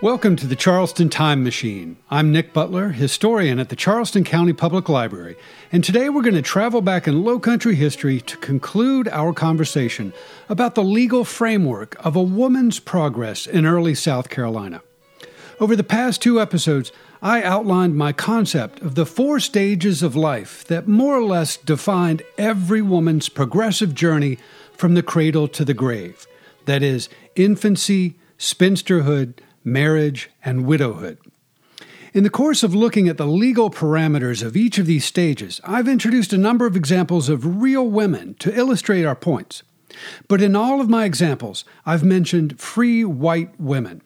Welcome to the Charleston Time Machine. I'm Nick Butler, historian at the Charleston County Public Library, and today we're going to travel back in Lowcountry history to conclude our conversation about the legal framework of a woman's progress in early South Carolina. Over the past two episodes, I outlined my concept of the four stages of life that more or less defined every woman's progressive journey from the cradle to the grave. That is, infancy, spinsterhood, marriage, and widowhood. In the course of looking at the legal parameters of each of these stages, I've introduced a number of examples of real women to illustrate our points. But in all of my examples, I've mentioned free white women.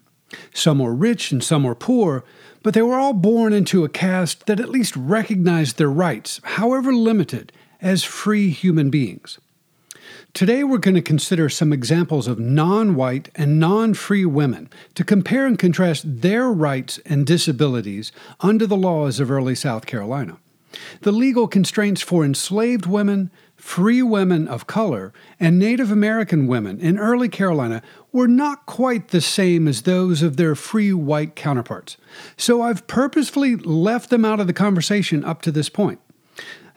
Some were rich and some were poor, but they were all born into a caste that at least recognized their rights, however limited, as free human beings. Today we're going to consider some examples of non-white and non-free women to compare and contrast their rights and disabilities under the laws of early South Carolina. The legal constraints for enslaved women, free women of color, and Native American women in early Carolina were not quite the same as those of their free white counterparts. So I've purposefully left them out of the conversation up to this point.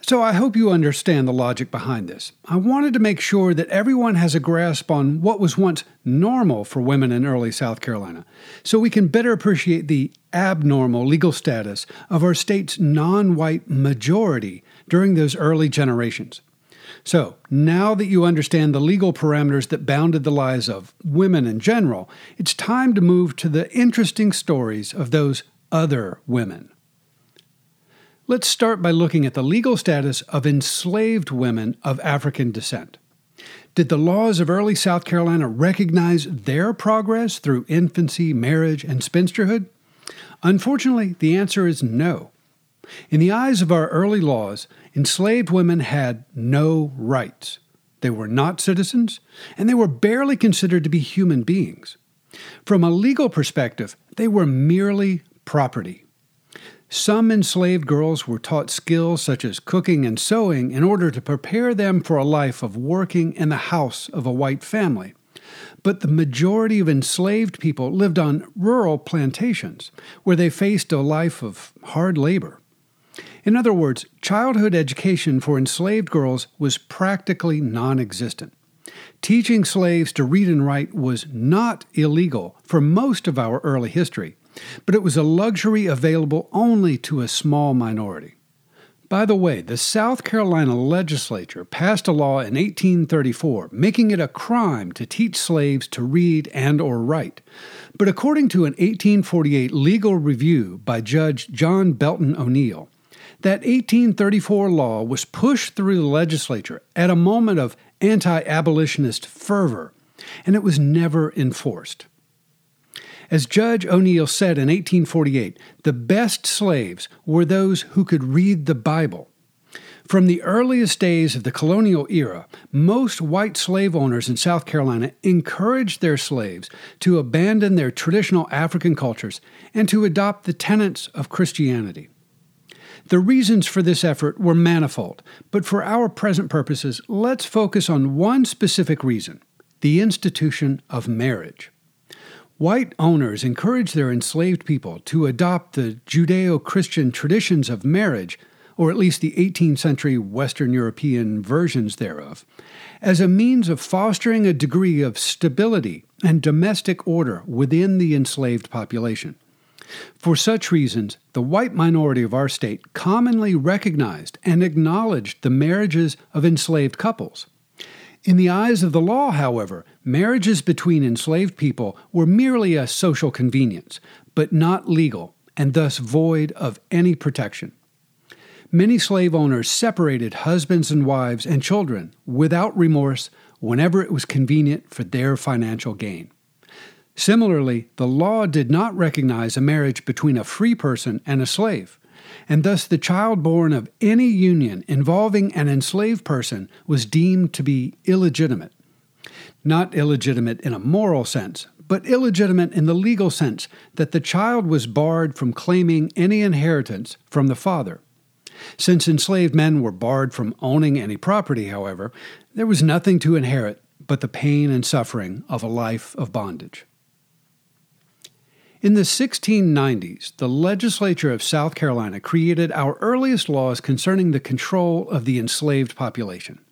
So I hope you understand the logic behind this. I wanted to make sure that everyone has a grasp on what was once normal for women in early South Carolina, so we can better appreciate the abnormal legal status of our state's non-white majority during those early generations. So, now that you understand the legal parameters that bounded the lives of women in general, it's time to move to the interesting stories of those other women. Let's start by looking at the legal status of enslaved women of African descent. Did the laws of early South Carolina recognize their progress through infancy, marriage, and spinsterhood? Unfortunately, the answer is no. In the eyes of our early laws, enslaved women had no rights. They were not citizens, and they were barely considered to be human beings. From a legal perspective, they were merely property. Some enslaved girls were taught skills such as cooking and sewing in order to prepare them for a life of working in the house of a white family. But the majority of enslaved people lived on rural plantations, where they faced a life of hard labor. In other words, childhood education for enslaved girls was practically non-existent. Teaching slaves to read and write was not illegal for most of our early history, but it was a luxury available only to a small minority. By the way, the South Carolina legislature passed a law in 1834 making it a crime to teach slaves to read and or write. But according to an 1848 legal review by Judge John Belton O'Neill, that 1834 law was pushed through the legislature at a moment of anti-abolitionist fervor, and it was never enforced. As Judge O'Neill said in 1848, the best slaves were those who could read the Bible. From the earliest days of the colonial era, most white slave owners in South Carolina encouraged their slaves to abandon their traditional African cultures and to adopt the tenets of Christianity. The reasons for this effort were manifold, but for our present purposes, let's focus on one specific reason: the institution of marriage. White owners encouraged their enslaved people to adopt the Judeo-Christian traditions of marriage, or at least the 18th century Western European versions thereof, as a means of fostering a degree of stability and domestic order within the enslaved population. For such reasons, the white minority of our state commonly recognized and acknowledged the marriages of enslaved couples. In the eyes of the law, however, marriages between enslaved people were merely a social convenience, but not legal, and thus void of any protection. Many slave owners separated husbands and wives and children without remorse whenever it was convenient for their financial gain. Similarly, the law did not recognize a marriage between a free person and a slave, and thus the child born of any union involving an enslaved person was deemed to be illegitimate. Not illegitimate in a moral sense, but illegitimate in the legal sense that the child was barred from claiming any inheritance from the father. Since enslaved men were barred from owning any property, however, there was nothing to inherit but the pain and suffering of a life of bondage. In the 1690s, the legislature of South Carolina created our earliest laws concerning the control of the enslaved population.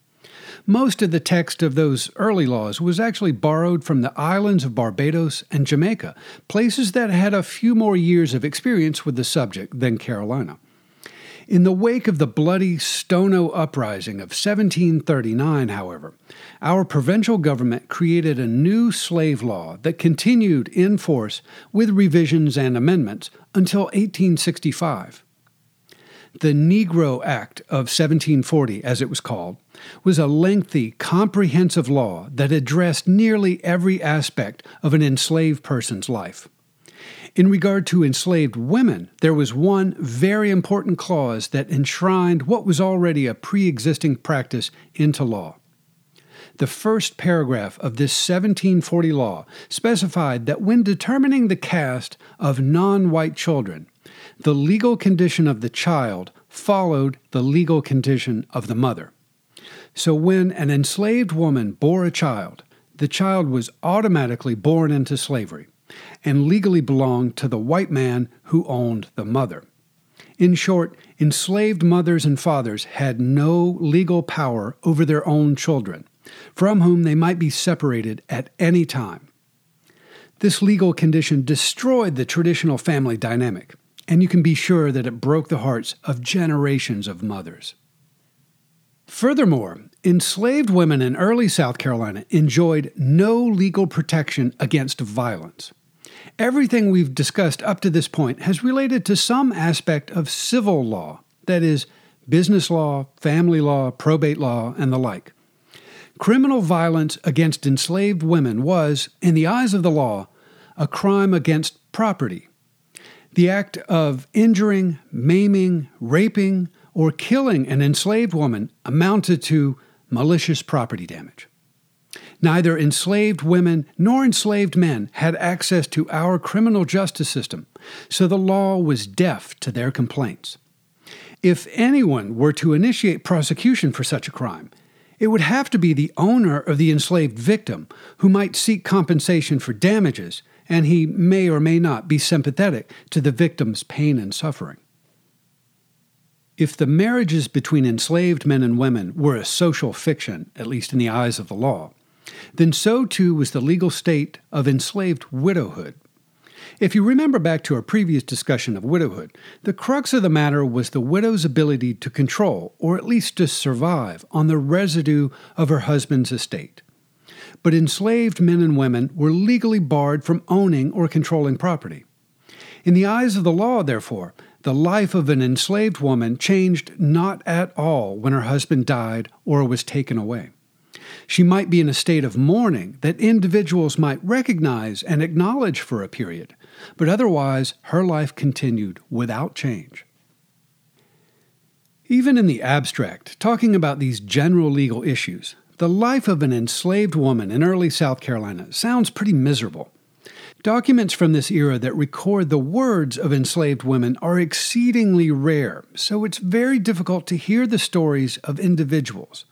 Most of the text of those early laws was actually borrowed from the islands of Barbados and Jamaica, places that had a few more years of experience with the subject than Carolina. In the wake of the bloody Stono Uprising of 1739, however, our provincial government created a new slave law that continued in force with revisions and amendments until 1865. The Negro Act of 1740, as it was called, was a lengthy, comprehensive law that addressed nearly every aspect of an enslaved person's life. In regard to enslaved women, there was one very important clause that enshrined what was already a pre-existing practice into law. The first paragraph of this 1740 law specified that when determining the caste of non-white children, the legal condition of the child followed the legal condition of the mother. So when an enslaved woman bore a child, the child was automatically born into slavery and legally belonged to the white man who owned the mother. In short, enslaved mothers and fathers had no legal power over their own children, from whom they might be separated at any time. This legal condition destroyed the traditional family dynamic, and you can be sure that it broke the hearts of generations of mothers. Furthermore, enslaved women in early South Carolina enjoyed no legal protection against violence. Everything we've discussed up to this point has related to some aspect of civil law, that is, business law, family law, probate law, and the like. Criminal violence against enslaved women was, in the eyes of the law, a crime against property. The act of injuring, maiming, raping, or killing an enslaved woman amounted to malicious property damage. Neither enslaved women nor enslaved men had access to our criminal justice system, so the law was deaf to their complaints. If anyone were to initiate prosecution for such a crime, it would have to be the owner of the enslaved victim, who might seek compensation for damages, and he may or may not be sympathetic to the victim's pain and suffering. If the marriages between enslaved men and women were a social fiction, at least in the eyes of the law, then so too was the legal state of enslaved widowhood. If you remember back to our previous discussion of widowhood, the crux of the matter was the widow's ability to control, or at least to survive, on the residue of her husband's estate. But enslaved men and women were legally barred from owning or controlling property. In the eyes of the law, therefore, the life of an enslaved woman changed not at all when her husband died or was taken away. She might be in a state of mourning that individuals might recognize and acknowledge for a period, but otherwise her life continued without change. Even in the abstract, talking about these general legal issues, the life of an enslaved woman in early South Carolina sounds pretty miserable. Documents from this era that record the words of enslaved women are exceedingly rare, so it's very difficult to hear the stories of individuals.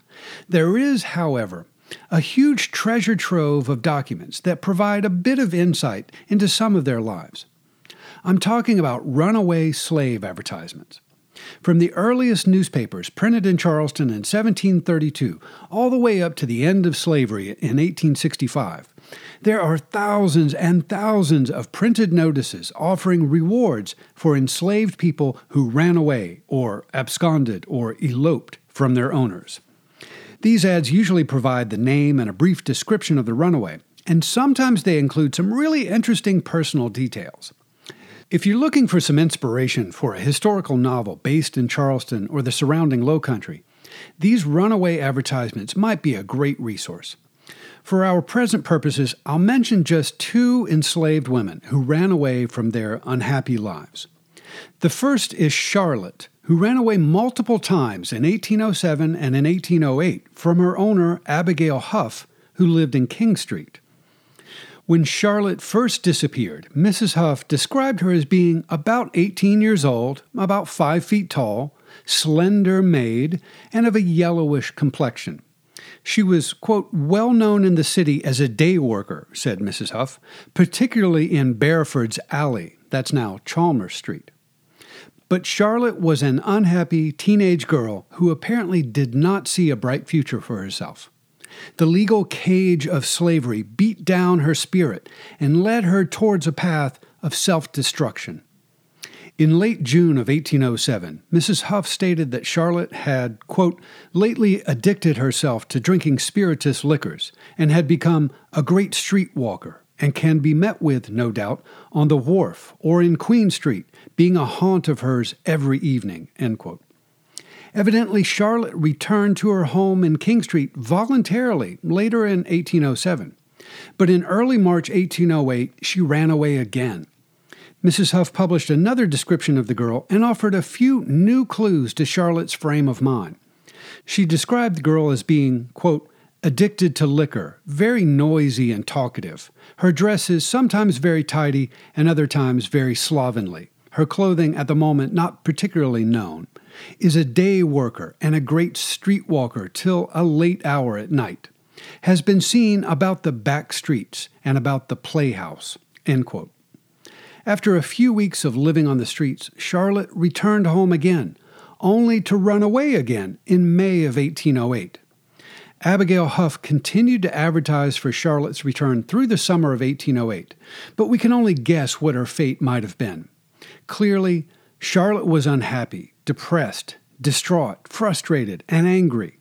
There is, however, a huge treasure trove of documents that provide a bit of insight into some of their lives. I'm talking about runaway slave advertisements. From the earliest newspapers printed in Charleston in 1732 all the way up to the end of slavery in 1865, there are thousands and thousands of printed notices offering rewards for enslaved people who ran away or absconded or eloped from their owners. These ads usually provide the name and a brief description of the runaway, and sometimes they include some really interesting personal details. If you're looking for some inspiration for a historical novel based in Charleston or the surrounding Low Country, these runaway advertisements might be a great resource. For our present purposes, I'll mention just two enslaved women who ran away from their unhappy lives. The first is Charlotte, who ran away multiple times in 1807 and in 1808 from her owner, Abigail Huff, who lived in King Street. When Charlotte first disappeared, Mrs. Huff described her as being about 18 years old, about 5 feet tall, slender made, and of a yellowish complexion. She was, quote, well known in the city as a day worker, said Mrs. Huff, particularly in Bearford's Alley, that's now Chalmers Street. But Charlotte was an unhappy teenage girl who apparently did not see a bright future for herself. The legal cage of slavery beat down her spirit and led her towards a path of self-destruction. In late June of 1807, Mrs. Huff stated that Charlotte had, quote, lately addicted herself to drinking spirituous liquors and had become a great street walker and can be met with, no doubt, on the wharf or in Queen Street, being a haunt of hers every evening, end quote. Evidently, Charlotte returned to her home in King Street voluntarily later in 1807, but in early March 1808, she ran away again. Mrs. Huff published another description of the girl and offered a few new clues to Charlotte's frame of mind. She described the girl as being, quote, addicted to liquor, very noisy and talkative. Her dress is sometimes very tidy and other times very slovenly. Her clothing at the moment not particularly known. Is a day worker and a great street walker till a late hour at night. Has been seen about the back streets and about the playhouse, end quote. After a few weeks of living on the streets, Charlotte returned home again, only to run away again in May of 1808. Abigail Huff continued to advertise for Charlotte's return through the summer of 1808, but we can only guess what her fate might have been. Clearly, Charlotte was unhappy, depressed, distraught, frustrated, and angry.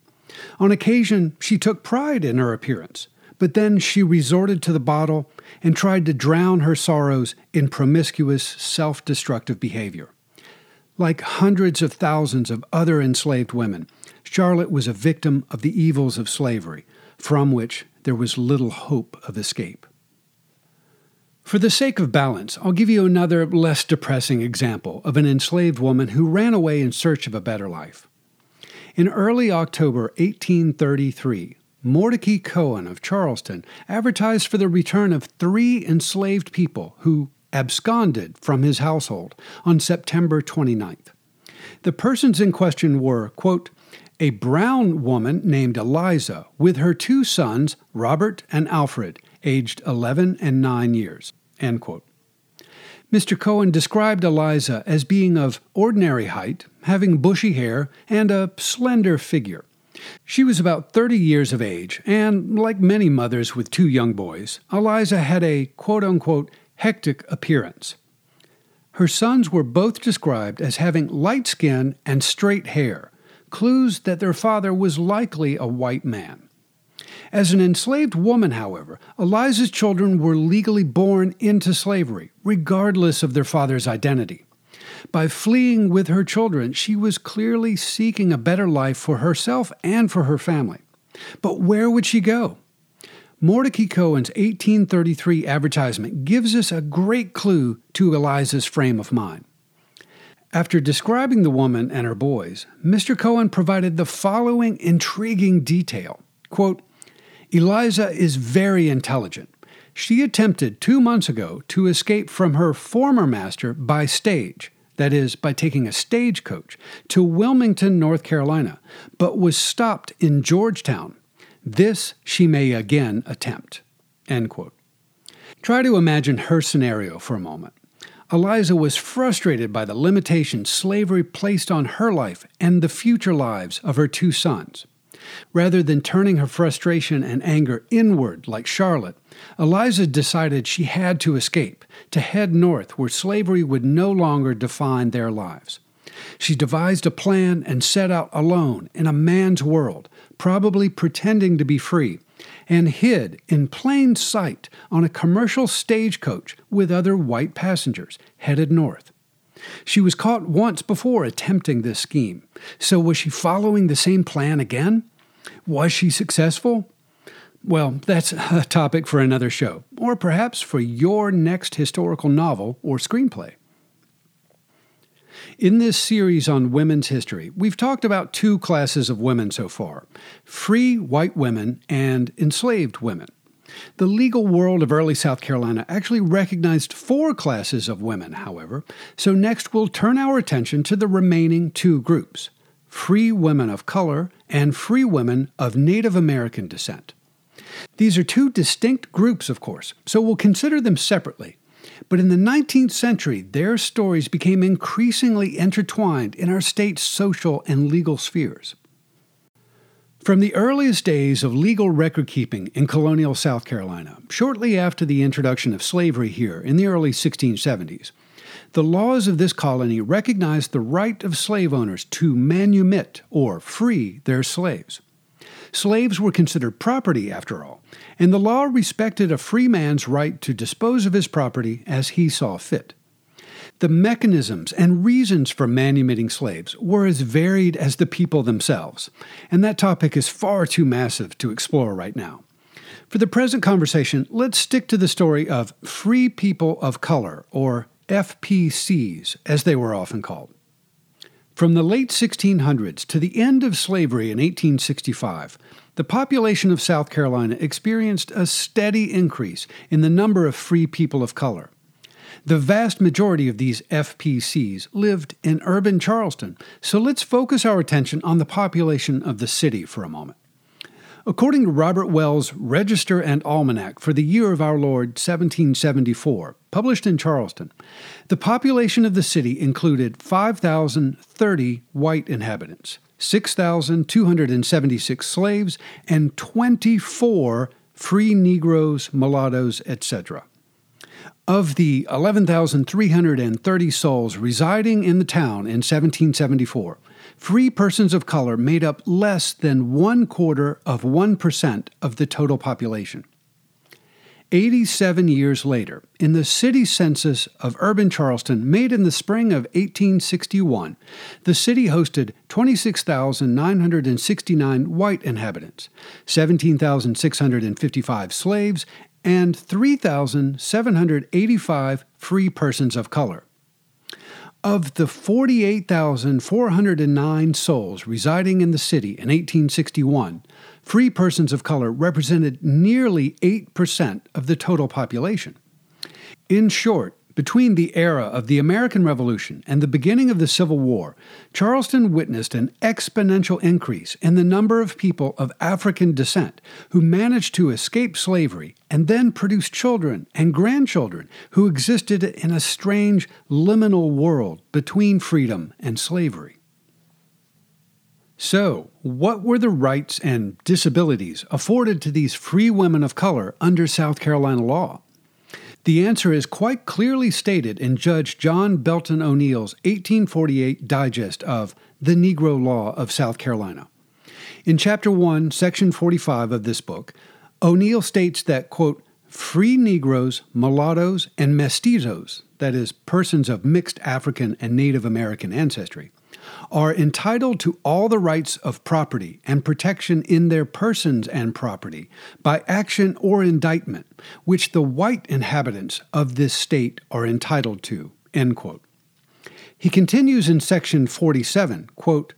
On occasion, she took pride in her appearance, but then she resorted to the bottle and tried to drown her sorrows in promiscuous, self-destructive behavior. Like hundreds of thousands of other enslaved women, Charlotte was a victim of the evils of slavery, from which there was little hope of escape. For the sake of balance, I'll give you another less depressing example of an enslaved woman who ran away in search of a better life. In early October 1833, Mordecai Cohen of Charleston advertised for the return of 3 enslaved people who absconded from his household on September 29th. The persons in question were, quote, a brown woman named Eliza with her 2 sons, Robert and Alfred, aged 11 and 9 years, end quote. Mr. Cohen described Eliza as being of ordinary height, having bushy hair, and a slender figure. She was about 30 years of age, and like many mothers with 2 young boys, Eliza had a quote-unquote hectic appearance. Her sons were both described as having light skin and straight hair, clues that their father was likely a white man. As an enslaved woman, however, Eliza's children were legally born into slavery, regardless of their father's identity. By fleeing with her children, she was clearly seeking a better life for herself and for her family. But where would she go? Mordecai Cohen's 1833 advertisement gives us a great clue to Eliza's frame of mind. After describing the woman and her boys, Mr. Cohen provided the following intriguing detail. Quote, Eliza is very intelligent. She attempted 2 months ago to escape from her former master by stage, that is, by taking a stagecoach, to Wilmington, North Carolina, but was stopped in Georgetown. This she may again attempt, end quote. Try to imagine her scenario for a moment. Eliza was frustrated by the limitations slavery placed on her life and the future lives of her 2 sons. Rather than turning her frustration and anger inward like Charlotte, Eliza decided she had to escape, to head north where slavery would no longer define their lives. She devised a plan and set out alone in a man's world, probably pretending to be free, and hid in plain sight on a commercial stagecoach with other white passengers, headed north. She was caught once before attempting this scheme. So was she following the same plan again? Was she successful? Well, that's a topic for another show, or perhaps for your next historical novel or screenplay. In this series on women's history, we've talked about 2 classes of women so far: free white women and enslaved women. The legal world of early South Carolina actually recognized 4 classes of women, however, so next we'll turn our attention to the remaining 2 groups: free women of color, and free women of Native American descent. These are two distinct groups, of course, so we'll consider them separately. But in the 19th century, their stories became increasingly intertwined in our state's social and legal spheres. From the earliest days of legal record-keeping in colonial South Carolina, shortly after the introduction of slavery here in the early 1670s, the laws of this colony recognized the right of slave owners to manumit, or free, their slaves. Slaves were considered property, after all, and the law respected a free man's right to dispose of his property as he saw fit. The mechanisms and reasons for manumitting slaves were as varied as the people themselves, and that topic is far too massive to explore right now. For the present conversation, let's stick to the story of free people of color, or FPCs, as they were often called. From the late 1600s to the end of slavery in 1865, the population of South Carolina experienced a steady increase in the number of free people of color. The vast majority of these FPCs lived in urban Charleston, so let's focus our attention on the population of the city for a moment. According to Robert Wells' Register and Almanac for the year of our Lord 1774, published in Charleston, the population of the city included 5,030 white inhabitants, 6,276 slaves, and 24 free Negroes, mulattoes, etc. Of the 11,330 souls residing in the town in 1774, free persons of color made up less than 0.25% of the total population. 87 years later, in the city census of urban Charleston made in the spring of 1861, the city hosted 26,969 white inhabitants, 17,655 slaves, and 3,785 free persons of color. Of the 48,409 souls residing in the city in 1861, free persons of color represented nearly 8% of the total population. In short, between the era of the American Revolution and the beginning of the Civil War, Charleston witnessed an exponential increase in the number of people of African descent who managed to escape slavery and then produce children and grandchildren who existed in a strange liminal world between freedom and slavery. So, what were the rights and disabilities afforded to these free women of color under South Carolina law? The answer is quite clearly stated in Judge John Belton O'Neill's 1848 digest of The Negro Law of South Carolina. In Chapter 1, Section 45 of this book, O'Neill states that, quote, free Negroes, mulattoes, and mestizos, that is, persons of mixed African and Native American ancestry, are entitled to all the rights of property and protection in their persons and property by action or indictment, which the white inhabitants of this state are entitled to, end quote. He continues in Section 47, quote,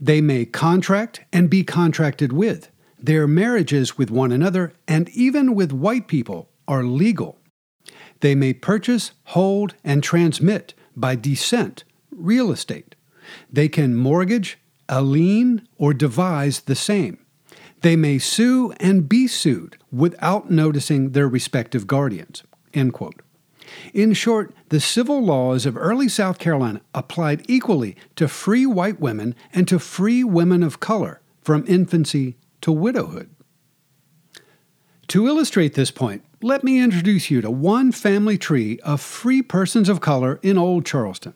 they may contract and be contracted with. Their marriages with one another and even with white people are legal. They may purchase, hold, and transmit by descent real estate. They can mortgage, aliene, or devise the same. They may sue and be sued without noticing their respective guardians, end quote. In short, the civil laws of early South Carolina applied equally to free white women and to free women of color from infancy to widowhood. To illustrate this point, let me introduce you to one family tree of free persons of color in Old Charleston.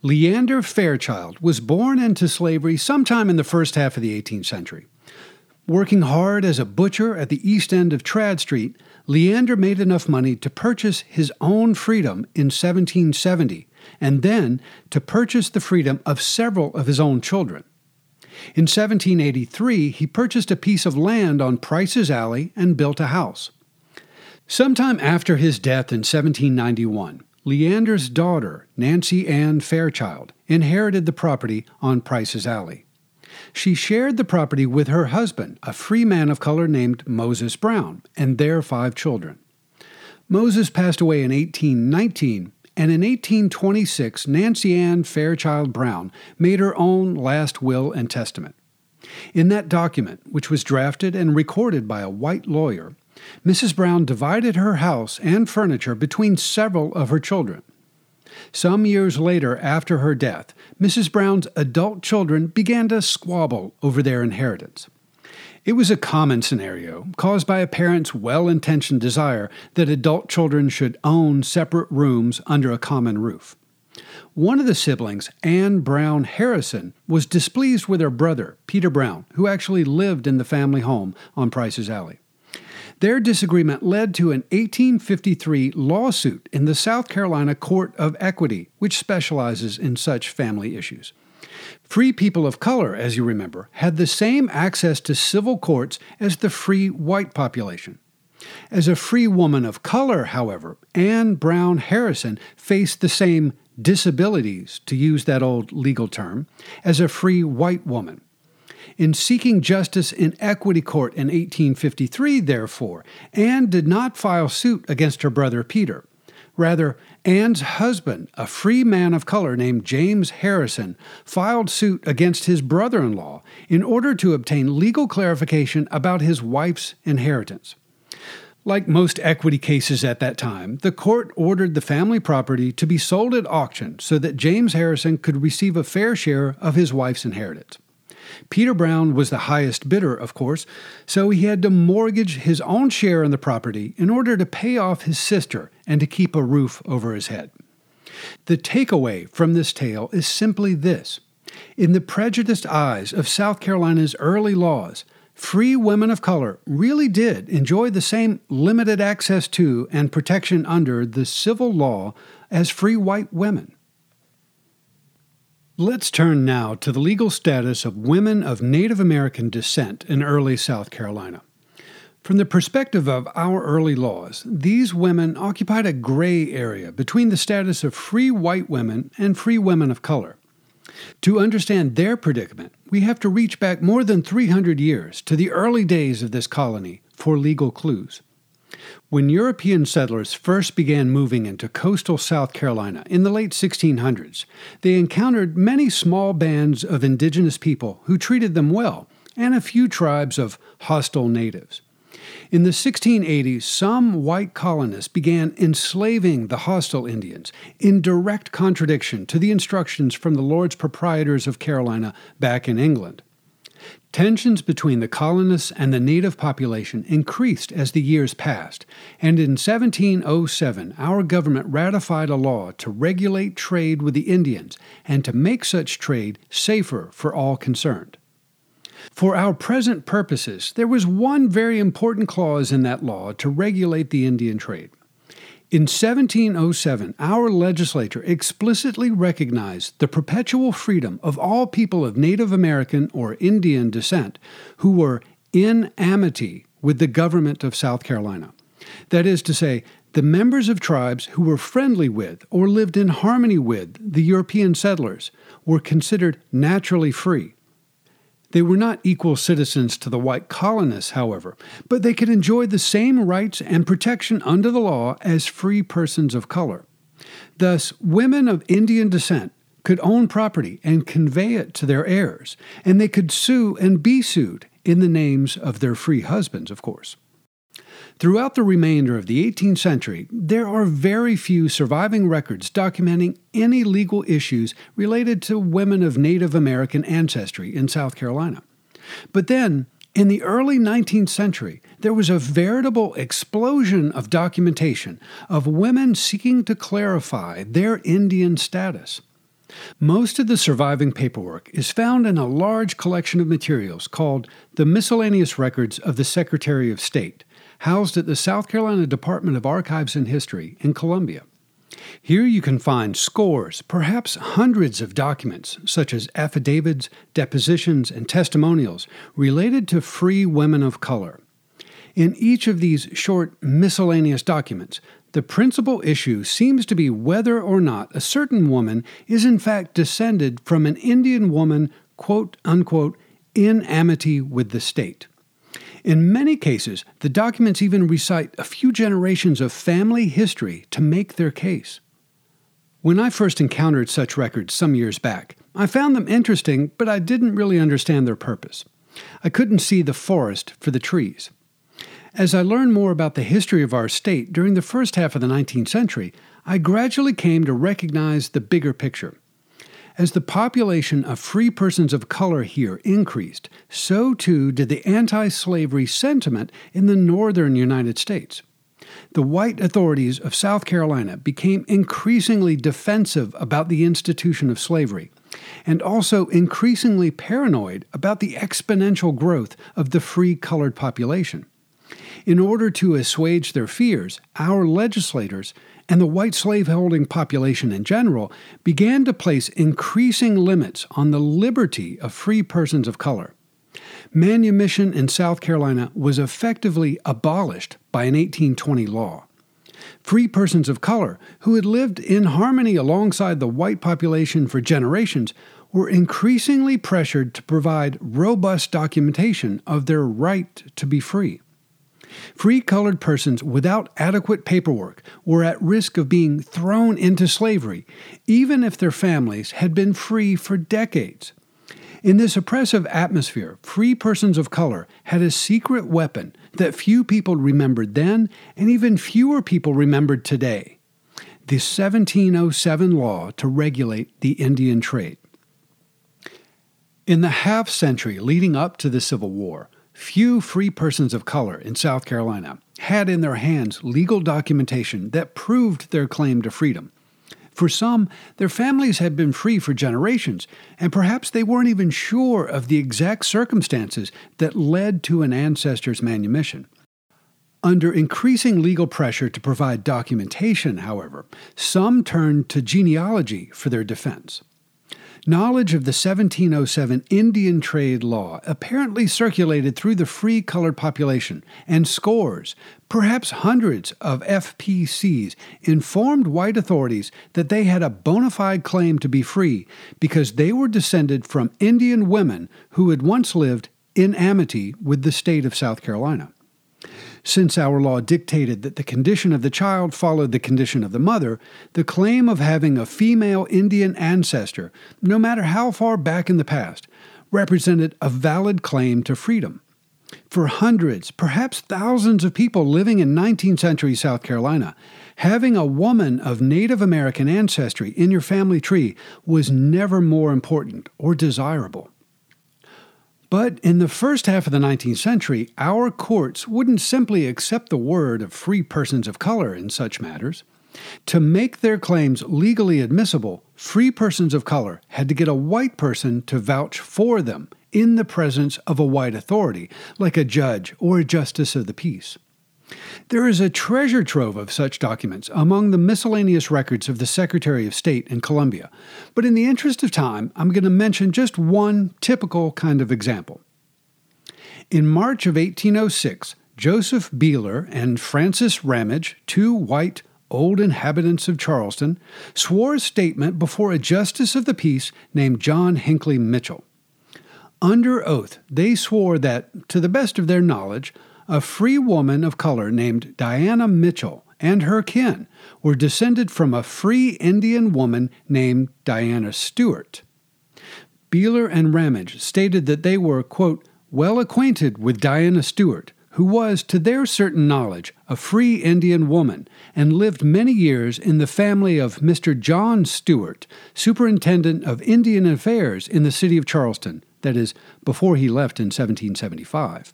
Leander Fairchild was born into slavery sometime in the first half of the 18th century. Working hard as a butcher at the east end of Trad Street, Leander made enough money to purchase his own freedom in 1770, and then to purchase the freedom of several of his own children. In 1783, he purchased a piece of land on Price's Alley and built a house. Sometime after his death in 1791, Leander's daughter, Nancy Ann Fairchild, inherited the property on Price's Alley. She shared the property with her husband, a free man of color named Moses Brown, and their 5 children. Moses passed away in 1819, and in 1826, Nancy Ann Fairchild Brown made her own last will and testament. In that document, which was drafted and recorded by a white lawyer, Mrs. Brown divided her house and furniture between several of her children. Some years later, after her death, Mrs. Brown's adult children began to squabble over their inheritance. It was a common scenario, caused by a parent's well-intentioned desire that adult children should own separate rooms under a common roof. One of the siblings, Ann Brown Harrison, was displeased with her brother, Peter Brown, who actually lived in the family home on Price's Alley. Their disagreement led to an 1853 lawsuit in the South Carolina Court of Equity, which specializes in such family issues. Free people of color, as you remember, had the same access to civil courts as the free white population. As a free woman of color, however, Ann Brown Harrison faced the same disabilities, to use that old legal term, as a free white woman. In seeking justice in equity court in 1853, therefore, Ann did not file suit against her brother Peter. Rather, Ann's husband, a free man of color named James Harrison, filed suit against his brother-in-law in order to obtain legal clarification about his wife's inheritance. Like most equity cases at that time, the court ordered the family property to be sold at auction so that James Harrison could receive a fair share of his wife's inheritance. Peter Brown was the highest bidder, of course, so he had to mortgage his own share in the property in order to pay off his sister and to keep a roof over his head. The takeaway from this tale is simply this. In the prejudiced eyes of South Carolina's early laws, free women of color really did enjoy the same limited access to and protection under the civil law as free white women. Let's turn now to the legal status of women of Native American descent in early South Carolina. From the perspective of our early laws, these women occupied a gray area between the status of free white women and free women of color. To understand their predicament, we have to reach back more than 300 years to the early days of this colony for legal clues. When European settlers first began moving into coastal South Carolina in the late 1600s, they encountered many small bands of indigenous people who treated them well, and a few tribes of hostile natives. In the 1680s, some white colonists began enslaving the hostile Indians, in direct contradiction to the instructions from the Lords Proprietors of Carolina back in England. Tensions between the colonists and the native population increased as the years passed, and in 1707 our government ratified a law to regulate trade with the Indians and to make such trade safer for all concerned. For our present purposes, there was one very important clause in that law to regulate the Indian trade. In 1707, our legislature explicitly recognized the perpetual freedom of all people of Native American or Indian descent who were in amity with the government of South Carolina. That is to say, the members of tribes who were friendly with or lived in harmony with the European settlers were considered naturally free. They were not equal citizens to the white colonists, however, but they could enjoy the same rights and protection under the law as free persons of color. Thus, women of Indian descent could own property and convey it to their heirs, and they could sue and be sued in the names of their free husbands, of course. Throughout the remainder of the 18th century, there are very few surviving records documenting any legal issues related to women of Native American ancestry in South Carolina. But then, in the early 19th century, there was a veritable explosion of documentation of women seeking to clarify their Indian status. Most of the surviving paperwork is found in a large collection of materials called the Miscellaneous Records of the Secretary of State, housed at the South Carolina Department of Archives and History in Columbia. Here you can find scores, perhaps hundreds of documents, such as affidavits, depositions, and testimonials related to free women of color. In each of these short miscellaneous documents, the principal issue seems to be whether or not a certain woman is in fact descended from an Indian woman, quote unquote, in amity with the state. In many cases, the documents even recite a few generations of family history to make their case. When I first encountered such records some years back, I found them interesting, but I didn't really understand their purpose. I couldn't see the forest for the trees. As I learned more about the history of our state during the first half of the 19th century, I gradually came to recognize the bigger picture. As the population of free persons of color here increased, so too did the anti-slavery sentiment in the northern United States. The white authorities of South Carolina became increasingly defensive about the institution of slavery, and also increasingly paranoid about the exponential growth of the free colored population. In order to assuage their fears, our legislators and the white slaveholding population in general began to place increasing limits on the liberty of free persons of color. Manumission in South Carolina was effectively abolished by an 1820 law. Free persons of color, who had lived in harmony alongside the white population for generations, were increasingly pressured to provide robust documentation of their right to be free. Free colored persons without adequate paperwork were at risk of being thrown into slavery, even if their families had been free for decades. In this oppressive atmosphere, free persons of color had a secret weapon that few people remembered then and even fewer people remembered today: the 1707 law to regulate the Indian trade. In the half-century leading up to the Civil War, few free persons of color in South Carolina had in their hands legal documentation that proved their claim to freedom. For some, their families had been free for generations, and perhaps they weren't even sure of the exact circumstances that led to an ancestor's manumission. Under increasing legal pressure to provide documentation, however, some turned to genealogy for their defense. Knowledge of the 1707 Indian trade law apparently circulated through the free colored population, and scores, perhaps hundreds of FPCs informed white authorities that they had a bona fide claim to be free because they were descended from Indian women who had once lived in amity with the state of South Carolina. Since our law dictated that the condition of the child followed the condition of the mother, the claim of having a female Indian ancestor, no matter how far back in the past, represented a valid claim to freedom. For hundreds, perhaps thousands of people living in 19th century South Carolina, having a woman of Native American ancestry in your family tree was never more important or desirable. But in the first half of the 19th century, our courts wouldn't simply accept the word of free persons of color in such matters. To make their claims legally admissible, free persons of color had to get a white person to vouch for them in the presence of a white authority, like a judge or a justice of the peace. There is a treasure trove of such documents among the miscellaneous records of the Secretary of State in Columbia, but in the interest of time, I'm going to mention just one typical kind of example. In March of 1806, Joseph Beeler and Francis Ramage, two white, old inhabitants of Charleston, swore a statement before a justice of the peace named John Hinckley Mitchell. Under oath, they swore that, to the best of their knowledge, a free woman of color named Diana Mitchell and her kin were descended from a free Indian woman named Diana Stewart. Beeler and Ramage stated that they were, quote, well acquainted with Diana Stewart, who was, to their certain knowledge, a free Indian woman, and lived many years in the family of Mr. John Stewart, superintendent of Indian affairs in the city of Charleston, that is, before he left in 1775.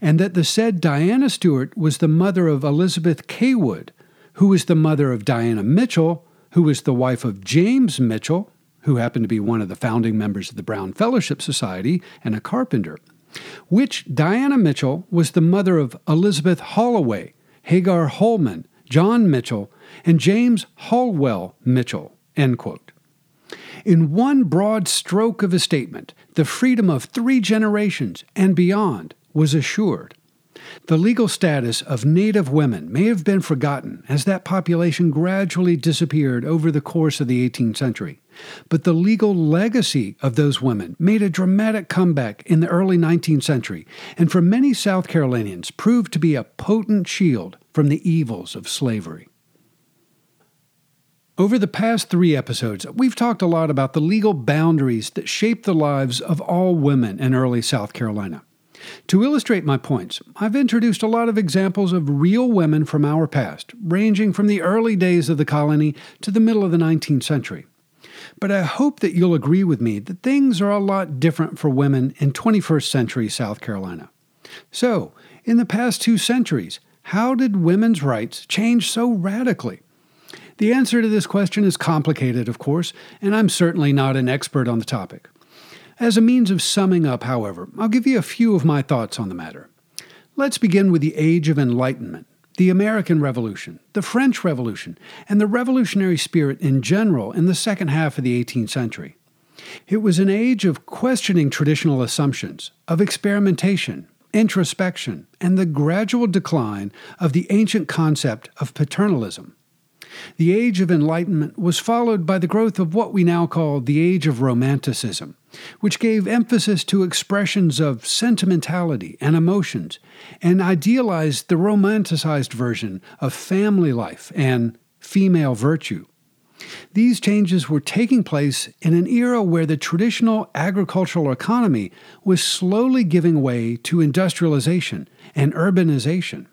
And that the said Diana Stewart was the mother of Elizabeth Kaywood, who was the mother of Diana Mitchell, who was the wife of James Mitchell, who happened to be one of the founding members of the Brown Fellowship Society and a carpenter, which Diana Mitchell was the mother of Elizabeth Holloway, Hagar Holman, John Mitchell, and James Hallwell Mitchell, end quote. In one broad stroke of a statement, the freedom of three generations and beyond was assured. The legal status of Native women may have been forgotten as that population gradually disappeared over the course of the 18th century, but the legal legacy of those women made a dramatic comeback in the early 19th century, and for many South Carolinians proved to be a potent shield from the evils of slavery. Over the past 3 episodes, we've talked a lot about the legal boundaries that shape the lives of all women in early South Carolina. To illustrate my points, I've introduced a lot of examples of real women from our past, ranging from the early days of the colony to the middle of the 19th century. But I hope that you'll agree with me that things are a lot different for women in 21st century South Carolina. So, in the past 2 centuries, how did women's rights change so radically? The answer to this question is complicated, of course, and I'm certainly not an expert on the topic. As a means of summing up, however, I'll give you a few of my thoughts on the matter. Let's begin with the Age of Enlightenment, the American Revolution, the French Revolution, and the revolutionary spirit in general in the second half of the 18th century. It was an age of questioning traditional assumptions, of experimentation, introspection, and the gradual decline of the ancient concept of paternalism. The Age of Enlightenment was followed by the growth of what we now call the Age of Romanticism, which gave emphasis to expressions of sentimentality and emotions, and idealized the romanticized version of family life and female virtue. These changes were taking place in an era where the traditional agricultural economy was slowly giving way to industrialization and urbanization.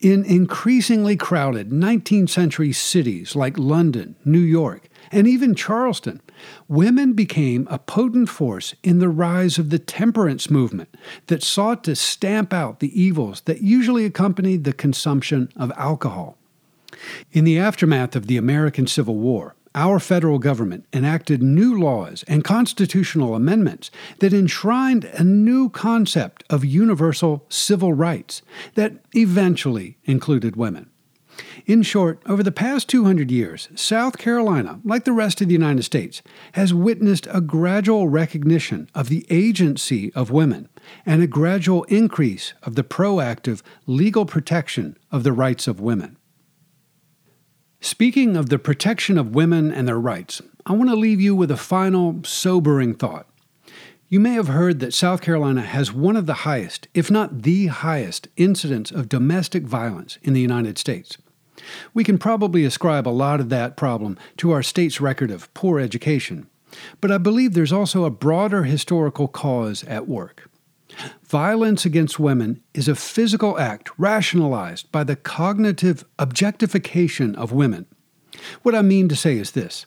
In increasingly crowded 19th century cities like London, New York, and even Charleston, women became a potent force in the rise of the temperance movement that sought to stamp out the evils that usually accompanied the consumption of alcohol. In the aftermath of the American Civil War, our federal government enacted new laws and constitutional amendments that enshrined a new concept of universal civil rights that eventually included women. In short, over the past 200 years, South Carolina, like the rest of the United States, has witnessed a gradual recognition of the agency of women and a gradual increase of the proactive legal protection of the rights of women. Speaking of the protection of women and their rights, I want to leave you with a final, sobering thought. You may have heard that South Carolina has one of the highest, if not the highest, incidents of domestic violence in the United States. We can probably ascribe a lot of that problem to our state's record of poor education, but I believe there's also a broader historical cause at work. Violence against women is a physical act rationalized by the cognitive objectification of women. What I mean to say is this: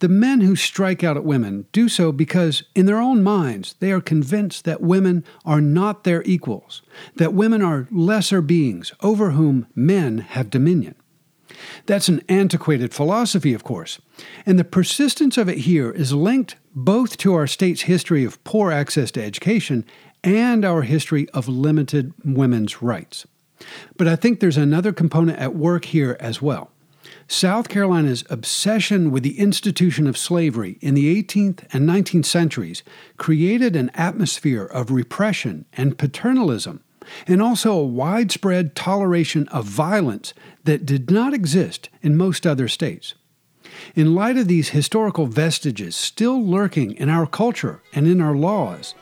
the men who strike out at women do so because, in their own minds, they are convinced that women are not their equals, that women are lesser beings over whom men have dominion. That's an antiquated philosophy, of course, and the persistence of it here is linked both to our state's history of poor access to education and our history of limited women's rights. But I think there's another component at work here as well. South Carolina's obsession with the institution of slavery in the 18th and 19th centuries created an atmosphere of repression and paternalism, and also a widespread toleration of violence that did not exist in most other states. In light of these historical vestiges still lurking in our culture and in our laws,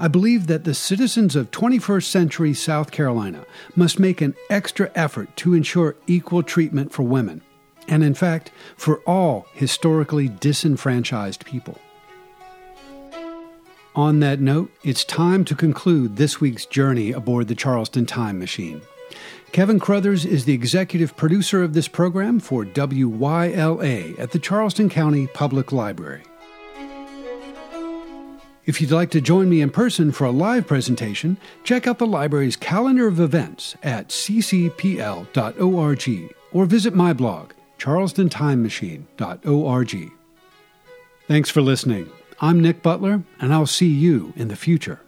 I believe that the citizens of 21st century South Carolina must make an extra effort to ensure equal treatment for women, and in fact, for all historically disenfranchised people. On that note, it's time to conclude this week's journey aboard the Charleston Time Machine. Kevin Crothers is the executive producer of this program for WYLA at the Charleston County Public Library. If you'd like to join me in person for a live presentation, check out the library's calendar of events at ccpl.org or visit my blog, charlestontimemachine.org. Thanks for listening. I'm Nick Butler, and I'll see you in the future.